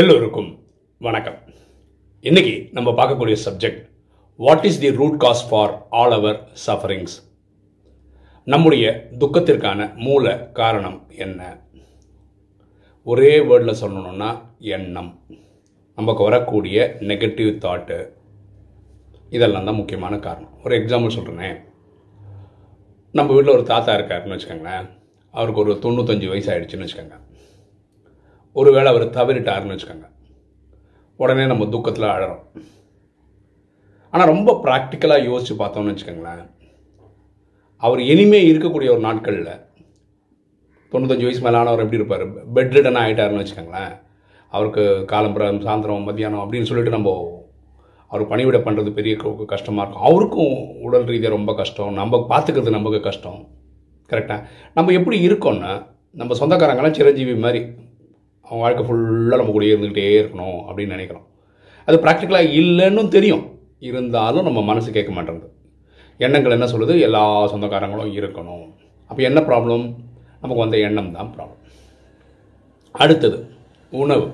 எல்லோருக்கும் வணக்கம். இன்னைக்கு நம்ம பார்க்கக்கூடிய subject, what is the root cause for all our sufferings? நம்முடைய துக்கத்திற்கான மூல காரணம் என்ன? ஒரே வேர்டில் சொல்லணும்னா எண்ணம், நமக்கு வரக்கூடிய நெகட்டிவ் தாட்டு, இதெல்லாம் தான் முக்கியமான காரணம். ஒரு எக்ஸாம்பிள் சொல்கிறேனே, நம்ம வீட்டில் ஒரு தாத்தா இருக்காருன்னு வச்சுக்கோங்களேன். அவருக்கு ஒரு 95 வயசு ஆகிடுச்சுன்னு வச்சுக்கோங்க. ஒருவேளை அவர் தவறிட்டாருன்னு வச்சுக்கோங்க. உடனே நம்ம துக்கத்தில் அழறோம். ஆனால் ரொம்ப ப்ராக்டிக்கலாக யோசித்து பார்த்தோம்னு வச்சுக்கோங்களேன், அவர் இனிமேல் இருக்கக்கூடிய ஒரு நாட்களில் 95 வயசு மேலானவர் எப்படி இருப்பார்? பெட் ரிட்டனாக ஆகிட்டாருன்னு வச்சுக்கோங்களேன். அவருக்கு காலம்புறம், சாயந்தரம், மத்தியானம் அப்படின்னு சொல்லிட்டு நம்ம அவர் பணிவிட பண்ணுறது பெரிய கஷ்டமாக இருக்கும். அவருக்கும் உடல் ரீதியாக ரொம்ப கஷ்டம், நம்ம பார்த்துக்கிறது நமக்கு கஷ்டம். கரெக்டாக நம்ம எப்படி இருக்கோம்னா, நம்ம சொந்தக்காரங்களாம் சிரஞ்சீவி மாதிரி அவங்க வாழ்க்கை ஃபுல்லாக நம்ம கூடயே இருந்துக்கிட்டே இருக்கணும் அப்படின்னு நினைக்கிறோம். அது ப்ராக்டிக்கலாக இல்லைன்னு தெரியும், இருந்தாலும் நம்ம மனசு கேட்க மாட்டேங்குது. எண்ணங்கள் என்ன சொல்லுது? எல்லா சொந்தக்காரங்களும் இருக்கணும். அப்போ என்ன ப்ராப்ளம்? நமக்கு வந்த எண்ணம் தான் ப்ராப்ளம். அடுத்தது உணவு.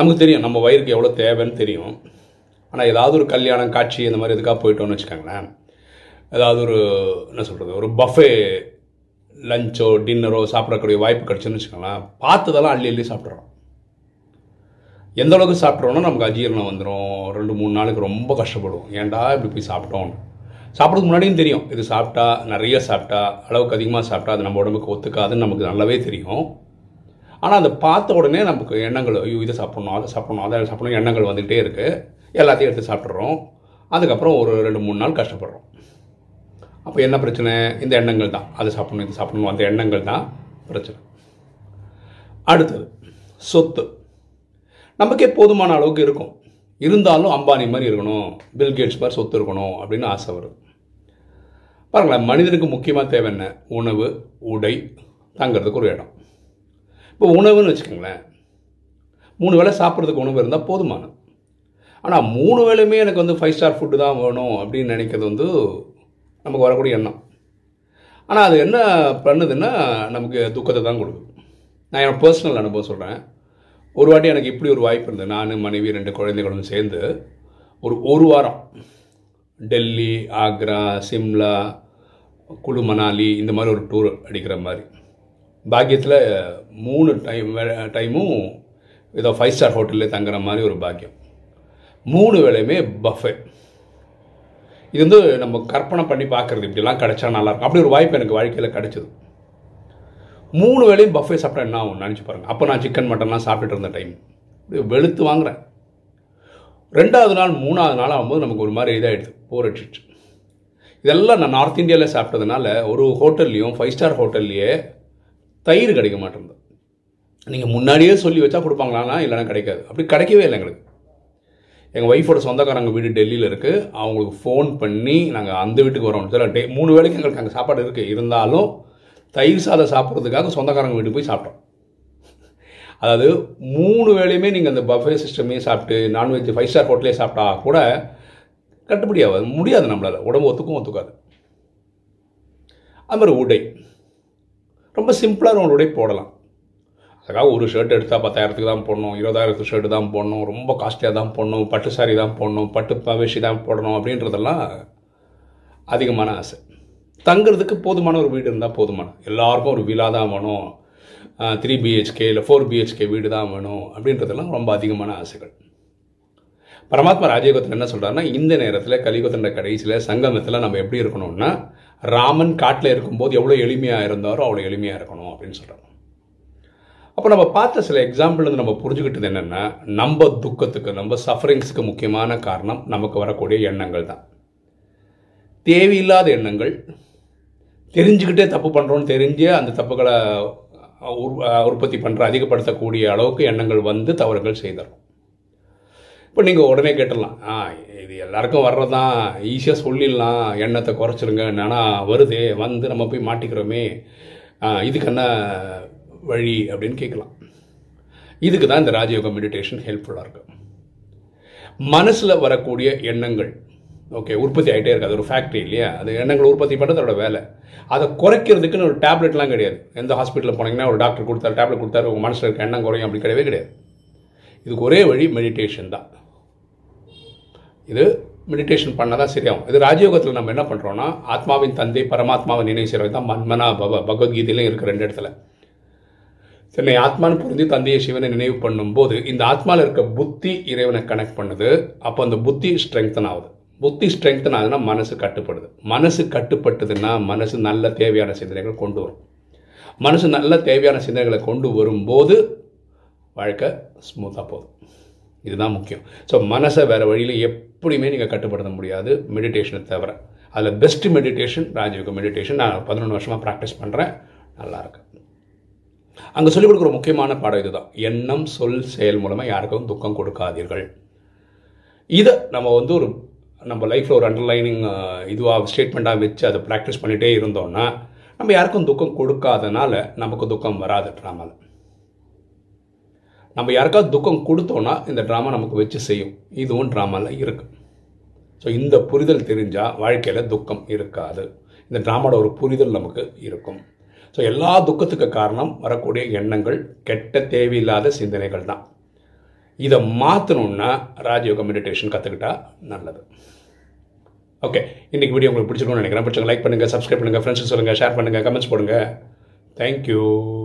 நமக்கு தெரியும் நம்ம வயிறுக்கு எவ்வளோ தேவைன்னு தெரியும். ஆனால் ஏதாவது ஒரு கல்யாணம், காட்சி, இந்த மாதிரி எதுக்காக போயிட்டோன்னு வச்சுக்கோங்களேன், ஏதாவது ஒரு என்ன சொல்கிறது, ஒரு பஃபே லஞ்சோ டின்னரோ சாப்பிடக்கூடிய வாய்ப்பு கிடச்சுன்னு வச்சுக்கோங்களேன். பார்த்ததெல்லாம் அள்ளி அள்ளி சாப்பிட்றோம். எந்தளவுக்கு சாப்பிட்றோன்னா நமக்கு அஜீரணம் வந்துடும். 2-3 நாளுக்கு ரொம்ப கஷ்டப்படுவோம், ஏன்டா இப்படி போய் சாப்பிட்டோன்னு. சாப்பிட்றதுக்கு முன்னாடியும் தெரியும், இது சாப்பிட்டா, நிறைய சாப்பிட்டா, அளவுக்கு அதிகமாக சாப்பிட்டா அது நம்ம உடம்புக்கு ஒத்துக்காதுன்னு நமக்கு நல்லாவே தெரியும். ஆனால் அதை பார்த்த உடனே நமக்கு எண்ணங்கள், ஐயோ இதை சாப்பிட்ணும், அதை சாப்பிட்ணும், அதை சாப்பிட்ணும், எண்ணங்கள் வந்துகிட்டே இருக்குது. எல்லாத்தையும் எடுத்து சாப்பிட்றோம். அதுக்கப்புறம் ஒரு 2-3 நாள் கஷ்டப்படுறோம். அப்போ என்ன பிரச்சனை? இந்த எண்ணங்கள் தான். அதை சாப்பிட்ணும், இது சாப்பிட்ணும், அந்த எண்ணங்கள் தான் பிரச்சனை. அடுத்தது சொத்து. நமக்கே போதுமான அளவுக்கு இருக்கும், இருந்தாலும் அம்பானி மாதிரி இருக்கணும், பில்கேட்ஸ் மாதிரி சொத்து இருக்கணும் அப்படின்னு ஆசை வருது. பாருங்களேன், மனிதனுக்கு முக்கியமாக தேவை என்ன? உணவு, உடை, தங்கிறதுக்கு ஒரு இடம். இப்போ உணவுன்னு வச்சுக்கோங்களேன், 3 வேளை சாப்பிட்றதுக்கு உணவு இருந்தால் போதுமானது. ஆனால் 3 வேளையுமே எனக்கு வந்து 5 ஸ்டார் ஃபுட்டு தான் வேணும் அப்படின்னு நினைக்கிறது வந்து நமக்கு வரக்கூடிய எண்ணம். ஆனால் அது என்ன பண்ணுதுன்னா நமக்கு துக்கத்தை தான் கொடுக்குது. நான் என்னோடய பர்சனல் அனுபவம் சொல்கிறேன். ஒரு வாட்டி எனக்கு இப்படி ஒரு வாய்ப்பு இருந்தது. நான், மனைவி, 2 குழந்தைகளும் சேர்ந்து ஒரு வாரம் டெல்லி, ஆக்ரா, சிம்லா, குழு, மணாலி, இந்த மாதிரி ஒரு டூர் அடிக்கிற மாதிரி. பாக்கியத்தில் 3 டைமும் ஏதோ 5 ஸ்டார் ஹோட்டலில் தங்குற மாதிரி ஒரு பாக்கியம். 3 வேளையுமே பஃபே. இது வந்து நம்ம கற்பனை பண்ணி பார்க்குறது, இப்படிலாம் கிடச்சா நல்லாயிருக்கும். அப்படி ஒரு வாய்ப்பு எனக்கு வாழ்க்கையில் கிடச்சிது. 3 வேளையும் பஃபே சாப்பிட்டா என்ன ஆகும் நினச்சி பாருங்கள். அப்போ நான் சிக்கன், மட்டன்லாம் சாப்பிட்டுட்டு இருந்த டைம் வெளுத்து வாங்குறேன். 2வது நாள், 3வது நாள் ஆகும்போது நமக்கு ஒரு மாதிரி இதாகிடுது, போரடிச்சு. இதெல்லாம் நான் நார்த் இந்தியாவில் சாப்பிட்டதுனால ஒரு ஹோட்டல்லையும் 5 ஸ்டார் ஹோட்டல்லையே தயிர் கிடைக்க மாட்டேங்குது. நீங்கள் முன்னாடியே சொல்லி வச்சா கொடுப்பாங்களான்னா, இல்லைன்னா கிடைக்காது. அப்படி கிடைக்கவே இல்லை எங்களுக்கு. எங்கள் ஒய்ஃபோட சொந்தக்காரங்க வீடு டெல்லியில் இருக்குது. அவங்களுக்கு ஃபோன் பண்ணி நாங்கள் அந்த வீட்டுக்கு வரோம். சில 3 வேளைக்கு எங்களுக்கு அங்கே சாப்பாடு இருக்குது, இருந்தாலும் தயிர் சாதம் சாப்பிட்றதுக்காக சொந்தக்காரங்க வீட்டுக்கு போய் சாப்பிட்டோம். அதாவது 3 வேளையுமே நீங்கள் அந்த பஃபே சிஸ்டமே சாப்பிட்டு நான்வெஜ் 5 ஸ்டார் ஹோட்டலே சாப்பிட்டா கூட கட்டுப்படி ஆகாது, முடியாது நம்மளால், உடம்பு ஒத்துக்காது. அது மாதிரி உடை ரொம்ப சிம்பிளாக உங்களுடைய போடலாம். அதுக்காக ஒரு ஷர்ட் எடுத்தால் 10,000க்கு தான் போடணும், 20,000 ஷர்ட்டு தான் போடணும், ரொம்ப காஸ்ட்லியாக தான் போடணும், பட்டு சாரி தான் போடணும், பட்டு வேஷ்டி தான் போடணும் அப்படின்றதெல்லாம் அதிகமான ஆசை. தங்கிறதுக்கு போதுமான ஒரு வீடு இருந்தால் போதுமான, எல்லாருக்கும் ஒரு விலா தான் வேணும், 3 BHK இல்லை 4 BHK வீடு தான் வேணும் அப்படின்றதெல்லாம் ரொம்ப அதிகமான ஆசைகள். பரமாத்மா ராஜயோகத்தில் என்ன சொல்கிறாருன்னா, இந்த நேரத்தில் கலியுகத்தின் கடைசியில் சங்கமத்தில் நம்ம எப்படி இருக்கணும்னா, ராமன் காட்டில் இருக்கும்போது எவ்வளோ எளிமையாக இருந்தாரோ அவ்வளோ எளிமையாக இருக்கணும் அப்படின்னு சொல்கிறாங்க. அப்போ நம்ம பார்த்த சில எக்ஸாம்பிள் வந்து நம்ம புரிஞ்சுக்கிட்டது என்னென்னா, நம்ம துக்கத்துக்கு, நம்ம சஃபரிங்ஸுக்கு முக்கியமான காரணம் நமக்கு வரக்கூடிய எண்ணங்கள் தான். தேவையில்லாத எண்ணங்கள், தெரிஞ்சுக்கிட்டே தப்பு பண்ணுறோன்னு தெரிஞ்சு அந்த தப்புகளை உற்பத்தி பண்ணுற, அதிகப்படுத்தக்கூடிய அளவுக்கு எண்ணங்கள் வந்து தவறுகள் செய்தோம். இப்போ நீங்கள் உடனே கேட்டுடலாம், இது எல்லாருக்கும் வர்றது தான், ஈஸியாக சொல்லிடலாம், எண்ணத்தை குறைச்சிருங்க, என்னன்னா வருதே வந்து நம்ம போய் மாட்டிக்கிறோமே, இதுக்கு என்ன வழி அப்படின்னு கேட்கலாம். இதுக்கு தான் இந்த ராஜயோக மெடிடேஷன் ஹெல்ப்ஃபுல்லாக இருக்குது. மனசில் வரக்கூடிய எண்ணங்கள் ஓகே உற்பத்தி ஆகிட்டே இருக்குது. அது ஒரு ஃபேக்ட்ரி இல்லையா? அது எண்ணங்களை உற்பத்தி பண்ணுறது அதோட வேலை. அதை குறைக்கிறதுக்குன்னு ஒரு டேப்லெட்லாம் கிடையாது. எந்த ஹாஸ்பிட்டலில் போனீங்கன்னா ஒரு டாக்டர் கொடுத்தாரு, டேப்லெட் கொடுத்தாரு, உங்கள் மனசில் இருக்க எண்ணம் குறையும் அப்படி கிடையவே கிடையாது. இதுக்கு ஒரே வழி மெடிடேஷன் தான். இது மெடிடேஷன் பண்ணால் தான் சரியாகும். இது ராஜயோகத்தில் நம்ம என்ன பண்ணுறோன்னா, ஆத்மாவின் தந்தை பரமாத்மாவை நினைவு செய்கிறது தான் மன்மனா பவ. பகவத்கீதையிலும் இருக்குது ரெண்டு இடத்துல. சென்னை ஆத்மான்னு புரிஞ்சு தந்தையை சிவனை நினைவு பண்ணும்போது இந்த ஆத்மாவில் இருக்க புத்தி இறைவனை கனெக்ட் பண்ணுது. அப்போ அந்த புத்தி ஸ்ட்ரெங்தன் ஆகுது. புத்தி ஸ்ட்ரெங்தன் ஆகுதுன்னா மனசு கட்டுப்படுது. மனசு கட்டுப்பட்டதுன்னா மனசு நல்ல தேவையான சிந்தனைகளை கொண்டு வரும். மனசு நல்ல தேவையான சிந்தனைகளை கொண்டு வரும்போது வாழ்க்கை ஸ்மூத்தாக போகுது. இதுதான் முக்கியம். ஸோ மனசை வேறு வழியில் எப்படியுமே நீங்கள் கட்டுப்படுத்த முடியாது மெடிடேஷனை தவிர. அதில் பெஸ்ட்டு மெடிடேஷன் ராஜயோக மெடிடேஷன். நான் 11 வருஷமாக ப்ராக்டிஸ் பண்ணுறேன், நல்லாயிருக்கு. அங்கே சொல்லிக் கொடுக்குற முக்கியமான பாடம் இதுதான். எண்ணம் சொல் செயல் மூலமாக யாருக்கும் துக்கம் கொடுக்காதீர்கள். இதை நம்ம ஒரு நம்ம லைஃப்பில் ஒரு அண்டர்லைனிங் இதுவாக ஸ்டேட்மெண்ட்டாக வச்சு அதை ப்ராக்டிஸ் பண்ணிகிட்டே இருந்தோம்னா நம்ம யாருக்கும் துக்கம் கொடுக்காதனால நமக்கு துக்கம் வராது. ட்ராமால நம்ம யாருக்காவது துக்கம் கொடுத்தோன்னா இந்த ட்ராமா நமக்கு வச்சு செய்யும். இதுவும் ட்ராமாவில் இருக்குது. ஸோ இந்த புரிதல் தெரிஞ்சால் வாழ்க்கையில் துக்கம் இருக்காது. இந்த ட்ராமாவோட ஒரு புரிதல் நமக்கு இருக்கும். ஸோ எல்லா துக்கத்துக்கு காரணம் வரக்கூடிய எண்ணங்கள், கெட்ட தேவையில்லாத சிந்தனைகள் தான். இதை மாற்றணுன்னா ராஜயோக மெடிடேஷன் கற்றுக்கிட்டா நல்லது. ஓகே, இன்றைக்கி வீடியோ உங்களுக்கு பிடிச்சிருக்கணும்னு நினைக்கிறேன். பிடிச்சிங்க லைக் பண்ணுங்கள், சப்ஸ்கிரைப் பண்ணுங்கள், ஃப்ரெண்ட்ஸுக்கு சொல்லுங்கள், ஷேர் பண்ணுங்கள், கமெண்ட்ஸ் போடுங்கள். தேங்க்யூ.